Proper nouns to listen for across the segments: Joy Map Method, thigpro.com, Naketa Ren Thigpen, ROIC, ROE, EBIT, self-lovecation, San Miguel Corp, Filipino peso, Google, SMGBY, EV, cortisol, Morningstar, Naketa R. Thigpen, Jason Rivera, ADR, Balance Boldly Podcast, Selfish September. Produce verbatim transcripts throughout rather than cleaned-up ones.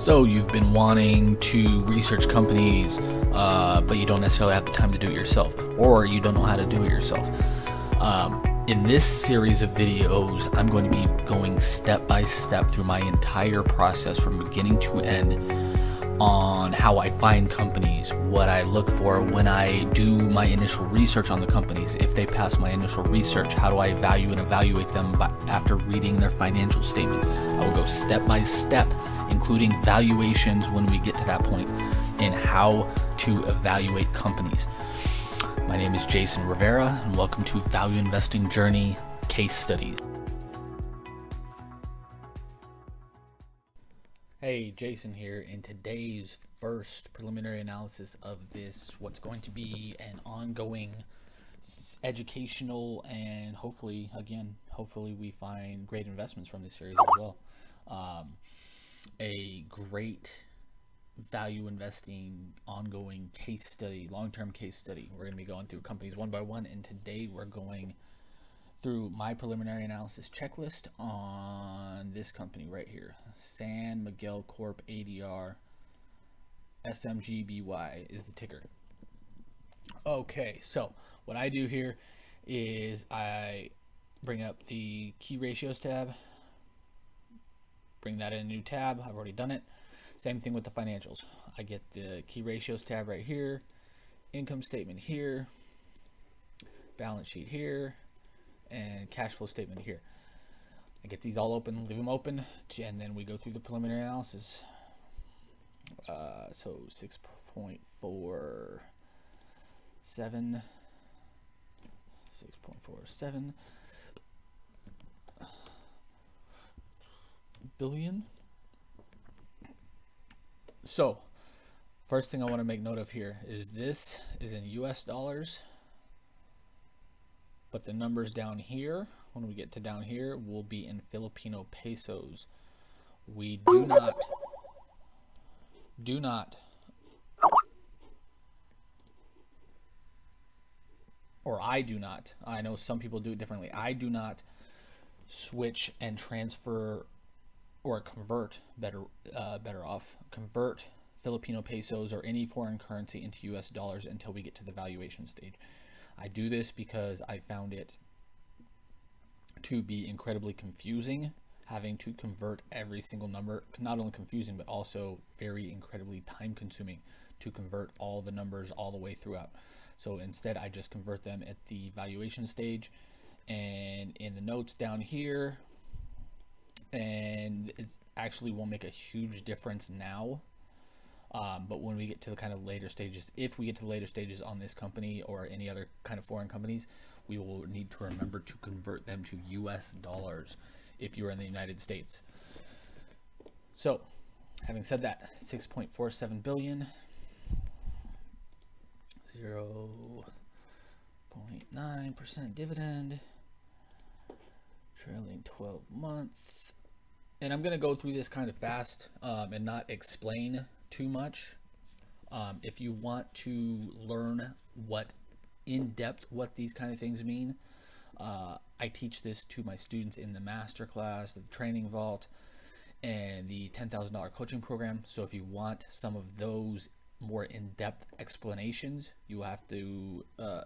So you've been wanting to research companies, uh, but you don't necessarily have the time to do it yourself, or you don't know how to do it yourself. Um, in this series of videos, I'm going to be going step by step through my entire process from beginning to end on how I find companies, what I look for when I do my initial research on the companies, if they pass my initial research, how do I value and evaluate them by, after reading their financial statement. I will go step by step, including valuations when we get to that point, and how to evaluate companies. My name is Jason Rivera, and welcome to Value Investing Journey Case Studies. Hey, Jason here. In today's first preliminary analysis of this, what's going to be an ongoing educational and hopefully, again, hopefully we find great investments from this series as well. Um, a great value investing ongoing case study, long-term case study. We're going to be going through companies one by one, and today we're going through my preliminary analysis checklist on this company right here, San Miguel Corp A D R, S M G B Y is the ticker. Okay, so what I do here is I bring up the key ratios tab, bring that in a new tab. I've already done it. Same thing with the financials. I get the key ratios tab right here, income statement here, balance sheet here, and cash flow statement here. I get these all open, leave them open, and then we go through the preliminary analysis. Uh, so six point four seven, six point four seven billion. So first thing I want to make note of here is this is in U S dollars. But the numbers down here, when we get to down here, will be in Filipino pesos. We do not, do not, or I do not, I know some people do it differently. I do not switch and transfer or convert, better, uh, better off, convert Filipino pesos or any foreign currency into U S dollars until we get to the valuation stage. I do this because I found it to be incredibly confusing, having to convert every single number, not only confusing, but also very incredibly time consuming to convert all the numbers all the way throughout. So instead, I just convert them at the valuation stage and in the notes down here, and it actually won't make a huge difference now. Um, but when we get to the kind of later stages, if we get to the later stages on this company or any other kind of foreign companies, we will need to remember to convert them to U S dollars if you're in the United States. So having said that, six point four seven billion, zero point nine percent dividend, trailing twelve months. And I'm going to go through this kind of fast um, and not explain too much. Um, if you want to learn what in depth what these kind of things mean, uh, I teach this to my students in the masterclass, the training vault, and the ten thousand dollar coaching program. So if you want some of those more in-depth explanations, you will have to uh,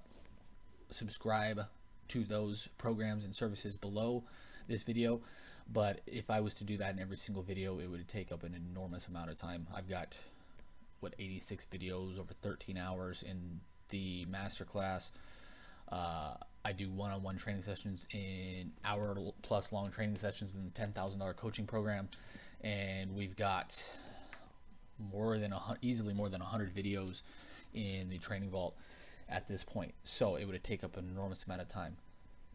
subscribe to those programs and services below this video. But if I was to do that in every single video, it would take up an enormous amount of time. I've got, what, eighty-six videos over thirteen hours in the masterclass. Uh, I do one-on-one training sessions in hour-plus long training sessions in the ten thousand dollar coaching program. And we've got more than a, easily more than one hundred videos in the training vault at this point. So it would take up an enormous amount of time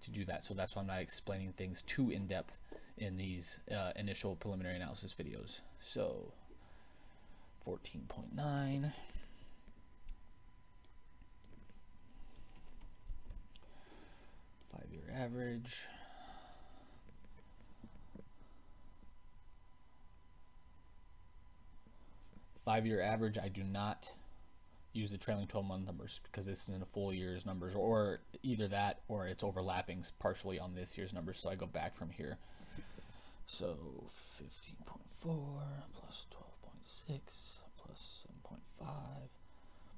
to do that. So that's why I'm not explaining things too in-depth in these uh, initial preliminary analysis videos. So fourteen point nine, five-year average, five-year average. I do not use the trailing twelve month numbers because this isn't a full year's numbers, or either that or it's overlapping partially on this year's numbers. So I go back from here. So fifteen point four plus six plus seven point five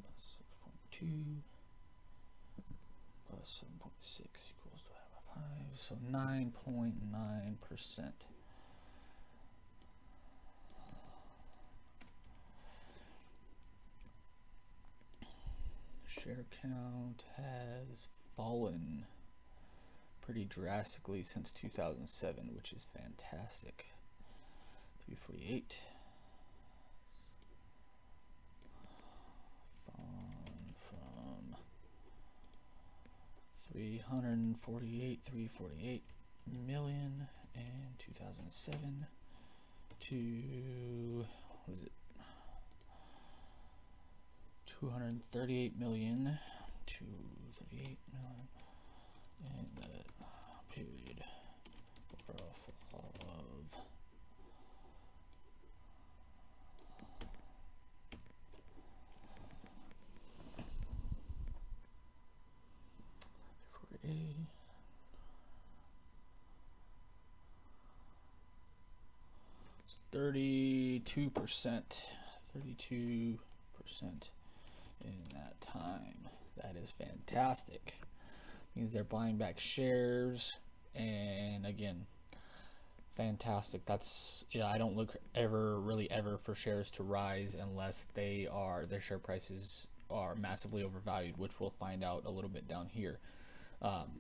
plus six point two plus seven point six equals five, so nine point nine percent. Share count has fallen pretty drastically since two thousand seven, which is fantastic. three forty-eight. Fallen from three hundred forty-eight, three hundred forty-eight million in two thousand seven to, what is it? two hundred thirty-eight million, two hundred thirty-eight million in the period overall of forty-eight. It's thirty-two percent, thirty-two percent. In that time. That is fantastic. Means they're buying back shares, and again, fantastic. That's, yeah, I don't look ever really ever for shares to rise unless they are, their share prices are massively overvalued, which we'll find out a little bit down here. Um,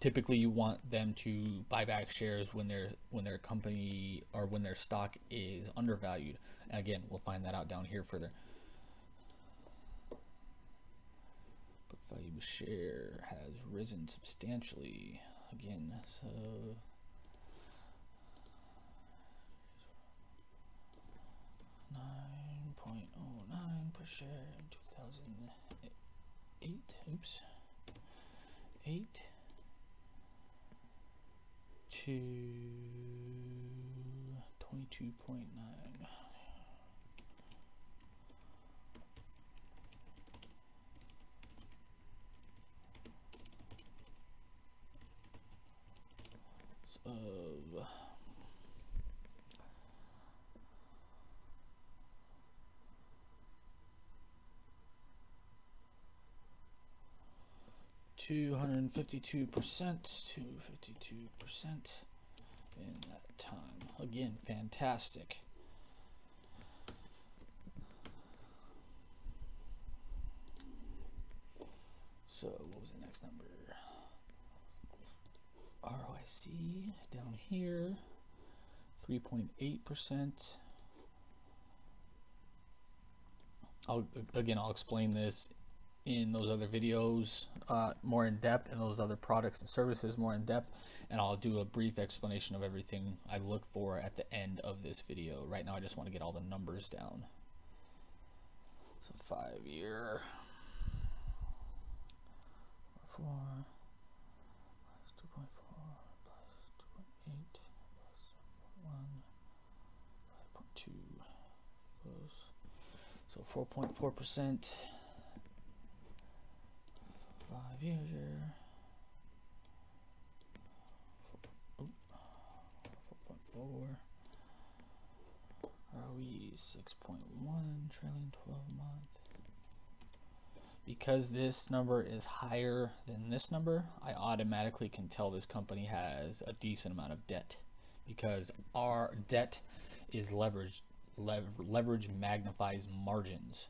typically you want them to buy back shares when their when their company or when their stock is undervalued. Again, we'll find that out down here further. Value per share has risen substantially again, so nine point oh nine per share in two thousand eight, oops, eight to twenty-two point nine. Of two hundred fifty-two percent, two hundred fifty-two percent in that time. Again, fantastic. So what was the next number? R O I C down here, three point eight percent. I'll, again, I'll explain this in those other videos uh, more in depth, and those other products and services more in depth, and I'll do a brief explanation of everything I look for at the end of this video. Right now, I just want to get all the numbers down. So five year, four. So four point four percent, five year, four point four, R O E six point one, trailing twelve month. Because this number is higher than this number, I automatically can tell this company has a decent amount of debt, because our debt is leveraged. Leverage magnifies margins.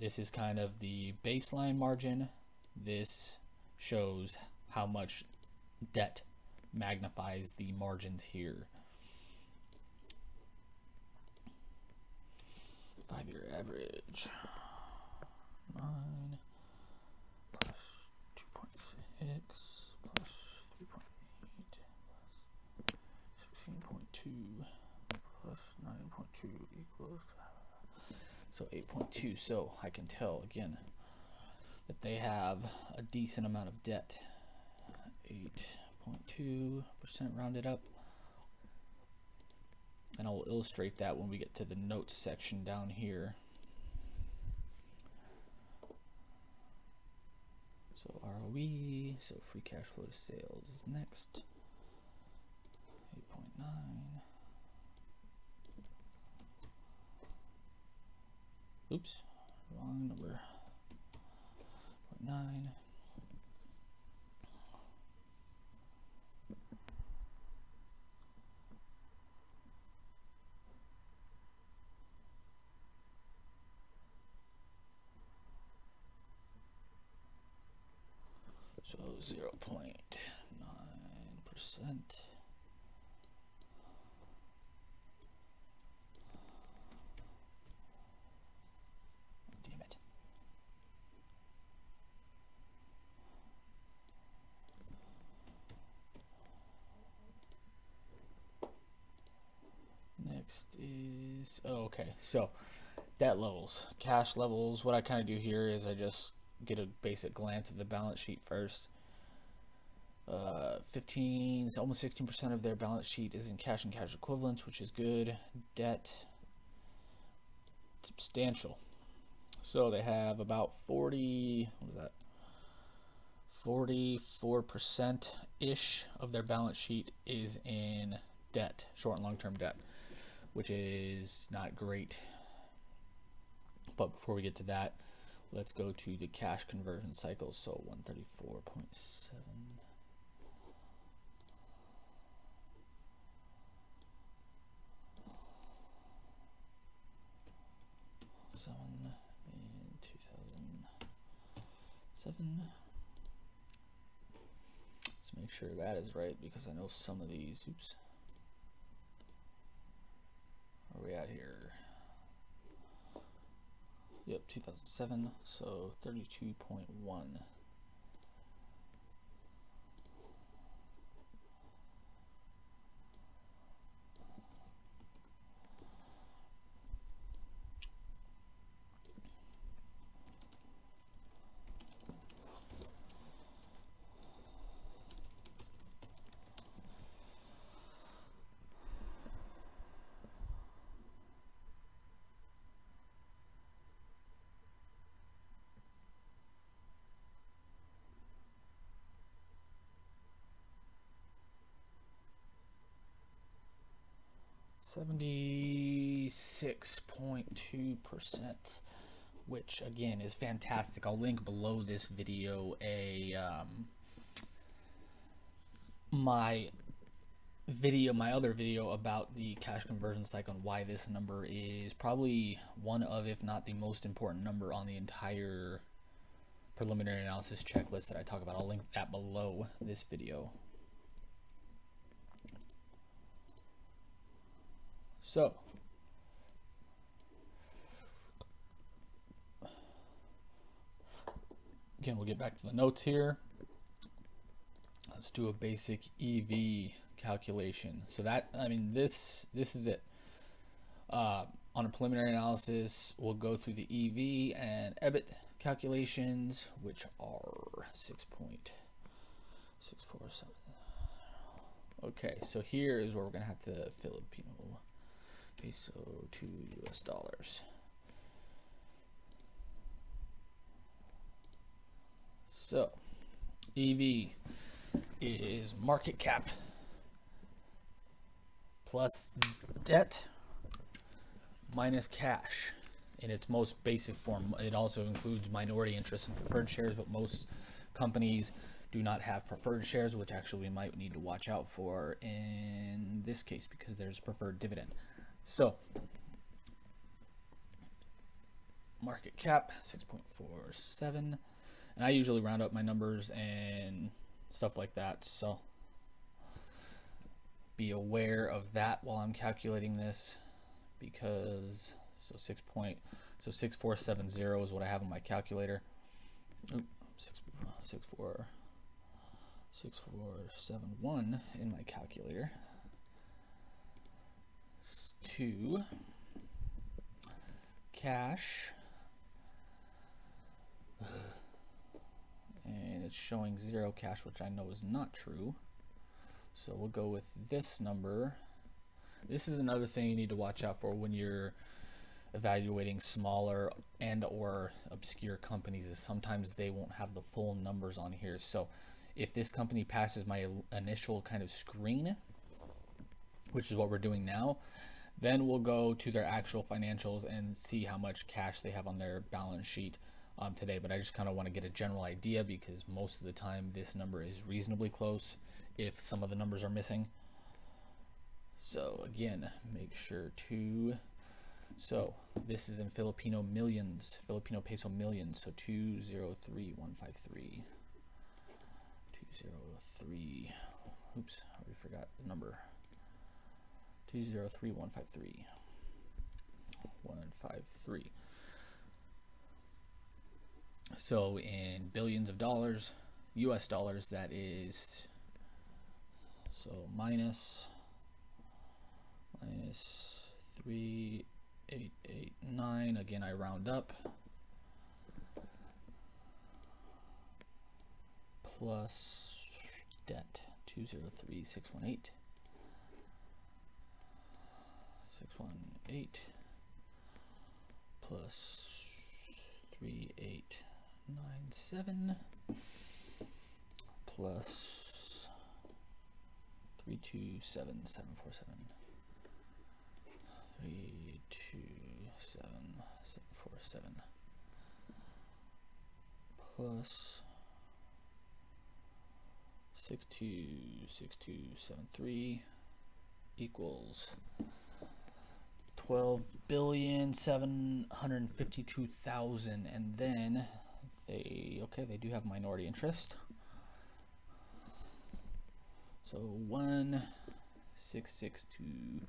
This is kind of the baseline margin. This shows how much debt magnifies the margins here. Five-year average nine plus two point six plus three point eight plus sixteen point two nine point two equals, so eight point two. So I can tell again that they have a decent amount of debt. eight point two percent rounded up, and I will illustrate that when we get to the notes section down here. So R O E, so free cash flow to sales is next. eight point nine. Oops, wrong number. Nine. So zero point nine percent. Is oh, okay, so debt levels, cash levels. What I kind of do here is I just get a basic glance at the balance sheet first. uh, fifteen, almost sixteen percent of their balance sheet is in cash and cash equivalents, which is good. Debt, substantial. So they have about forty, what was that, forty-four percent ish of their balance sheet is in debt, short and long-term debt, which is not great. But before we get to that, let's go to the cash conversion cycle. So one thirty-four point seven. Seven in two thousand seven. Let's make sure that is right, because I know some of these, oops. Where are we at here? Yep, two thousand seven, so thirty-two point one. seventy-six point two percent, which again is fantastic. I'll link below this video a um, my video my other video about the cash conversion cycle and why this number is probably one of, if not the most important number on the entire preliminary analysis checklist that I talk about. I'll link that below this video. So again, we'll get back to the notes here. Let's do a basic E V calculation. So that, I mean, this this is it. Uh, on a preliminary analysis, we'll go through the E V and EBIT calculations, which are six point six four seven. Okay, so here is where we're gonna have to Filipino peso to U S dollars. So E V is market cap plus debt minus cash in its most basic form. It also includes minority interest and preferred shares, but most companies do not have preferred shares, which actually we might need to watch out for in this case, because there's preferred dividend. So market cap six point four seven, and I usually round up my numbers and stuff like that, so be aware of that while I'm calculating this, because so six point so six four seven zero is what I have on my calculator. Oop, six six four six four seven one in my calculator. To cash, and it's showing zero cash, which I know is not true, so we'll go with this number. This is another thing you need to watch out for when you're evaluating smaller and or obscure companies, is sometimes they won't have the full numbers on here. So if this company passes my initial kind of screen, which is what we're doing now, Then we'll go to their actual financials and see how much cash they have on their balance sheet um, today. But I just kind of want to get a general idea, because most of the time this number is reasonably close if some of the numbers are missing. So again, make sure to, so this is in Filipino millions, Filipino peso millions. So two zero three one five three, two zero three, oops, I already forgot the number. two zero three one five three, one five three. So in billions of dollars, U S dollars, that is, so minus minus three eight eight nine, again I round up, plus debt two zero three six one eight, six one eight, plus three eight nine seven, plus three two seven seven four seven, three two seven seven four seven, plus six two six two seven three, equals twelve billion seven hundred fifty-two thousand. And then they, okay, they do have minority interest, so one six six two,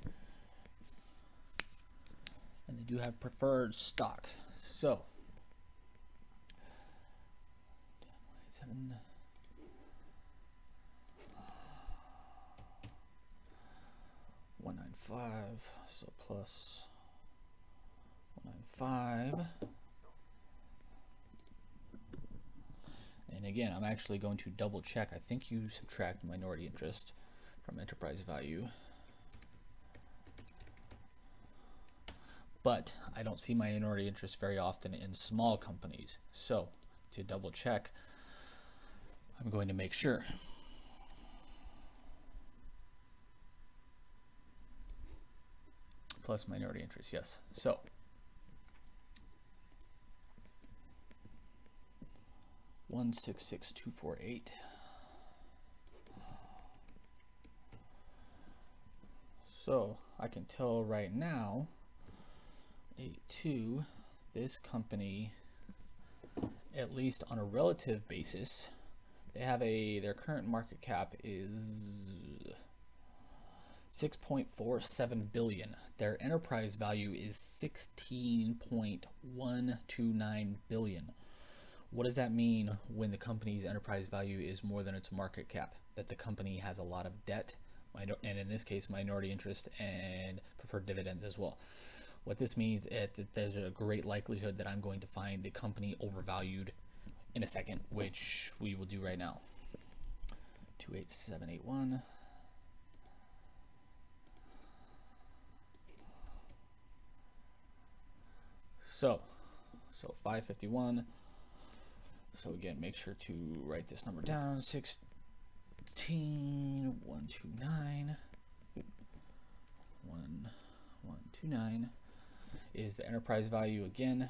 and they do have preferred stock, so seven. one nine five, so plus one nine five. And again, I'm actually going to double check. I think you subtract minority interest from enterprise value, but I don't see minority interest very often in small companies. So to double check, I'm going to make sure. Plus minority interest, yes. So one six six two four eight. So I can tell right now, eight two, this company, at least on a relative basis, they have a, their current market cap is six point four seven billion. Their enterprise value is sixteen point one two nine billion. What does that mean when the company's enterprise value is more than its market cap? That the company has a lot of debt, and in this case minority interest and preferred dividends as well. What this means is that there's a great likelihood that I'm going to find the company overvalued in a second, which we will do right now. two eight seven eight one. So, so five fifty-one, so again, make sure to write this number down, sixteen one two nine, one one two nine is the enterprise value. Again,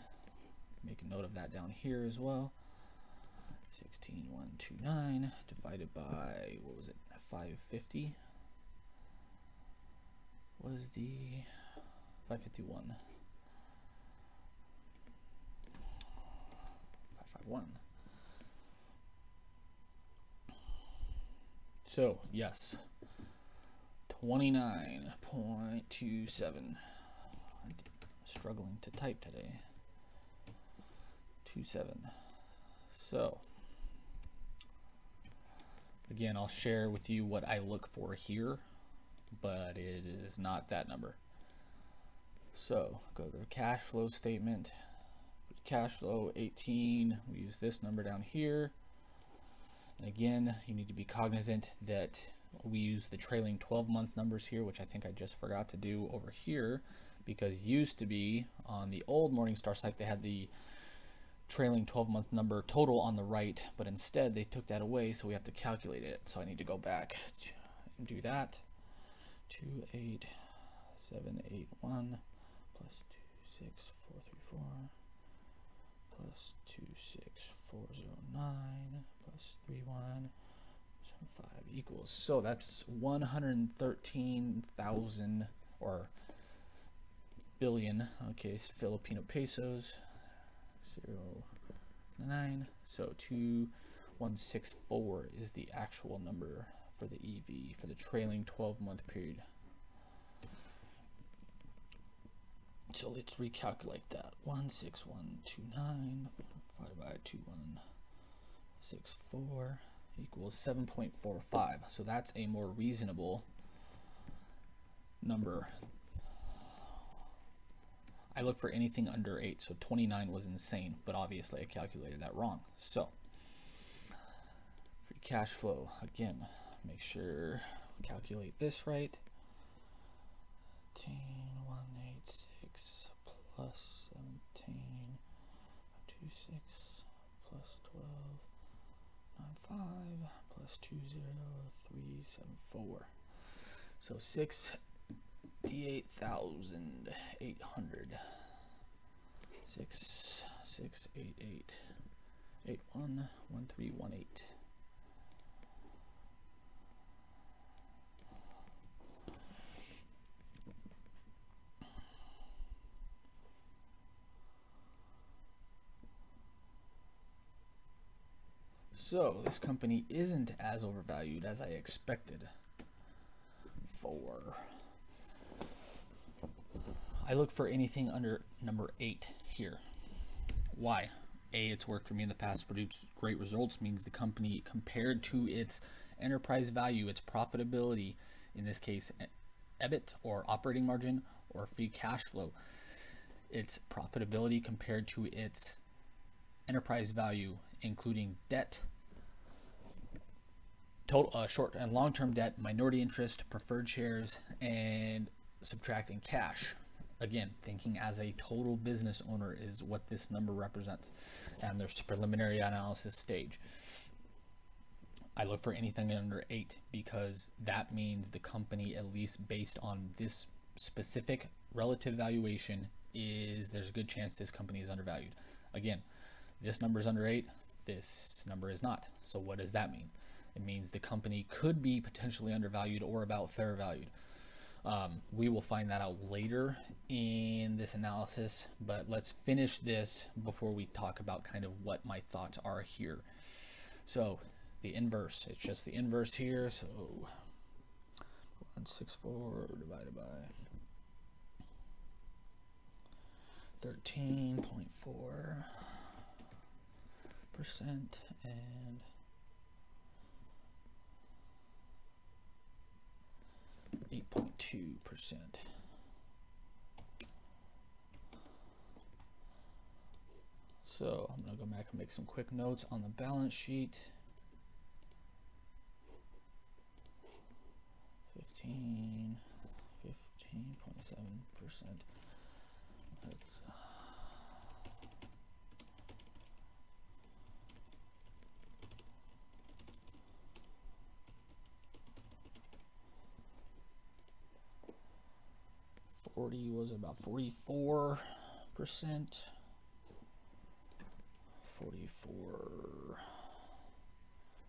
make a note of that down here as well, sixteen one two nine divided by, what was it, five fifty, was the five fifty-one. One. So yes, twenty-nine point two seven, struggling to type today, two seven. So again, I'll share with you what I look for here, but it is not that number. So go to the cash flow statement. Cash flow eighteen, we use this number down here, and again you need to be cognizant that we use the trailing twelve month numbers here, which I think I just forgot to do over here, because used to be on the old Morningstar site they had the trailing twelve month number total on the right, but instead they took that away, so we have to calculate it. So I need to go back and do that. seven eight one plus two six four three four plus two six four zero nine plus three one seven five equals, so that's one hundred thirteen thousand or billion, okay, so Filipino pesos, zero nine, so two one six four is the actual number for the E V for the trailing twelve month period. So let's recalculate that. one six one two nine divided by two one six four equals seven point four five. So that's a more reasonable number. I look for anything under eight, so twenty-nine was insane, but obviously I calculated that wrong. So free cash flow, again, make sure calculate this right. one eight one eight six plus seventeen twenty-six plus twelve ninety-five plus two zero three seven four, so sixty-eight thousand eight hundred. six six eight eight eight one one three one eight. So this company isn't as overvalued as I expected. For I look for anything under number eight here. Why? A, it's worked for me in the past, produced great results, means the company compared to its enterprise value, its profitability, in this case EBIT or operating margin or free cash flow, its profitability compared to its enterprise value, including debt, total uh, short and long-term debt, minority interest, preferred shares, and subtracting cash. Again, thinking as a total business owner is what this number represents. And there's preliminary analysis stage. I look for anything under eight because that means the company, at least based on this specific relative valuation, is there's a good chance this company is undervalued. Again, this number is under eight, this number is not. So what does that mean? It means the company could be potentially undervalued or about fair valued. Um, we will find that out later in this analysis, but let's finish this before we talk about kind of what my thoughts are here. So the inverse, it's just the inverse here. So one sixty-four divided by thirteen point four percent and eight point two percent. So I'm gonna go back and make some quick notes on the balance sheet. fifteen, fifteen point seven percent. forty was about forty-four percent, forty-four,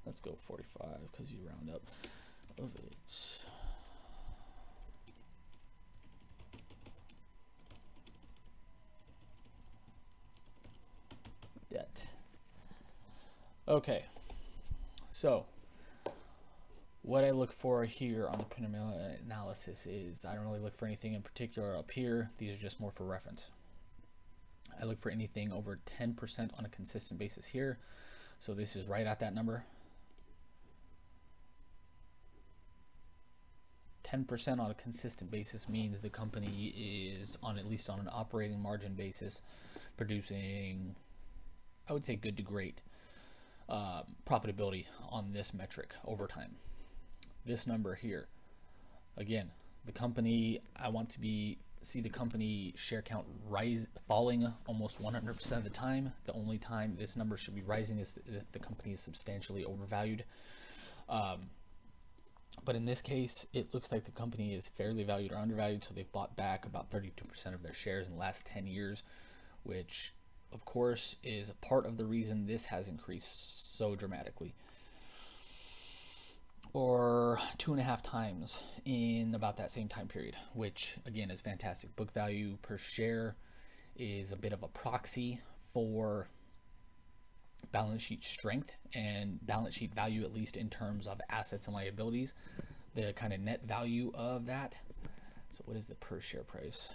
let's go forty-five because you round up of it. Debt. Okay, so what I look for here on the preliminary analysis is I don't really look for anything in particular up here. These are just more for reference. I look for anything over ten percent on a consistent basis here. So this is right at that number. ten percent on a consistent basis means the company is, on at least on an operating margin basis, producing, I would say, good to great uh, profitability on this metric over time. This number here, again, the company, I want to be see the company share count rise falling almost one hundred percent of the time. The only time this number should be rising is if the company is substantially overvalued. Um, But in this case, it looks like the company is fairly valued or undervalued, so they've bought back about thirty-two percent of their shares in the last ten years, which of course is part of the reason this has increased so dramatically, or two and a half times in about that same time period, which again is fantastic. Book value per share is a bit of a proxy for balance sheet strength and balance sheet value, at least in terms of assets and liabilities, the kind of net value of that. So what is the per share price?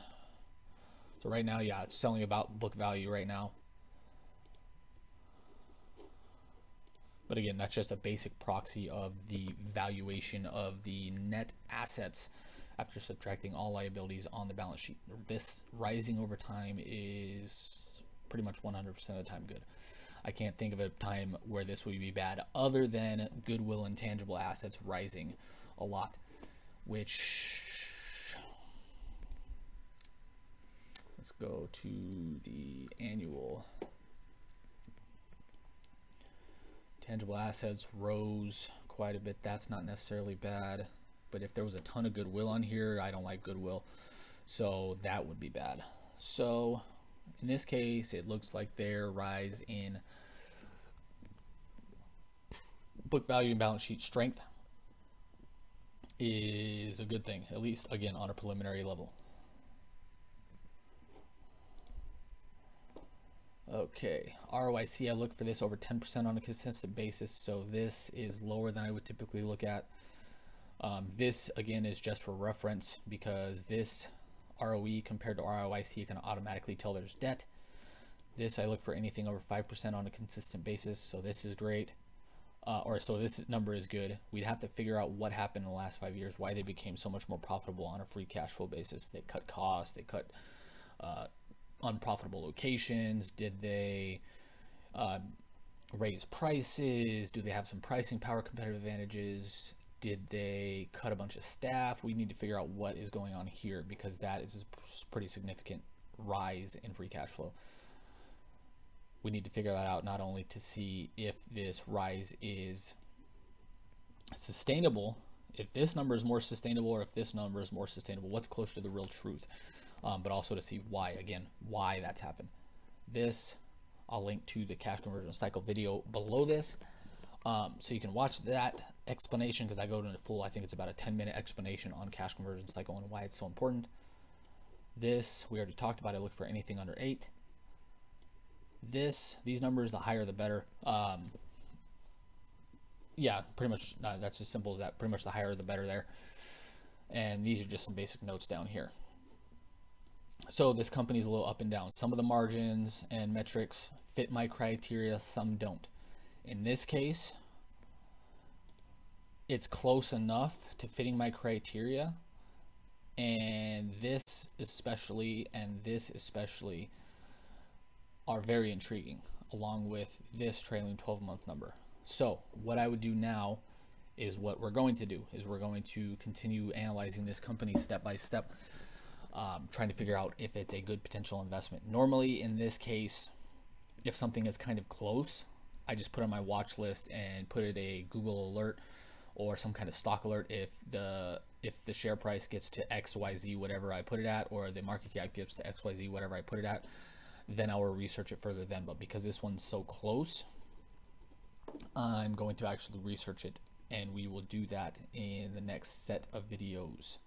So right now, yeah, it's selling about book value right now. But again, that's just a basic proxy of the valuation of the net assets after subtracting all liabilities on the balance sheet. This rising over time is pretty much one hundred percent of the time good. I can't think of a time where this would be bad other than goodwill and tangible assets rising a lot, which, let's go to the annual. Tangible assets rose quite a bit. That's not necessarily bad, but if there was a ton of goodwill on here, I don't like goodwill, so that would be bad. So in this case, it looks like their rise in book value and balance sheet strength is a good thing, at least again on a preliminary level. Okay, R O I C, I look for this over ten percent on a consistent basis, so this is lower than I would typically look at. Um, this again is just for reference, because this R O E compared to R O I C, you can automatically tell there's debt. This, I look for anything over five percent on a consistent basis, so this is great. Uh, or so this number is good. We'd have to figure out what happened in the last five years, why they became so much more profitable on a free cash flow basis. They cut costs, they cut uh, unprofitable locations? Did they uh, raise prices? Do they have some pricing power, competitive advantages? Did they cut a bunch of staff? We need to figure out what is going on here, because that is a pretty significant rise in free cash flow. We need to figure that out, not only to see if this rise is sustainable, if this number is more sustainable, or if this number is more sustainable, what's closer to the real truth. Um, but also to see why, again, why that's happened. This, I'll link to the cash conversion cycle video below this. Um, so you can watch that explanation, because I go into full, I think it's about a ten minute explanation on cash conversion cycle and why it's so important. This, we already talked about. I look for anything under eight. This, these numbers, the higher the better. Um, yeah, pretty much, uh, that's as simple as that. Pretty much the higher the better there. And these are just some basic notes down here. So this company's a little up and down. Some of the margins and metrics fit my criteria, some don't. In this case, it's close enough to fitting my criteria, and this especially, and this especially are very intriguing, along with this trailing twelve month number. So what I would do now is what we're going to do is we're going to continue analyzing this company step by step. Um, trying to figure out if it's a good potential investment. Normally in this case, if something is kind of close, I just put on my watch list and put it a Google alert or some kind of stock alert. If the if the share price gets to X Y Z, whatever I put it at, or the market cap gets to X Y Z, whatever I put it at, then I will research it further then. But because this one's so close, I'm going to actually research it, and we will do that in the next set of videos.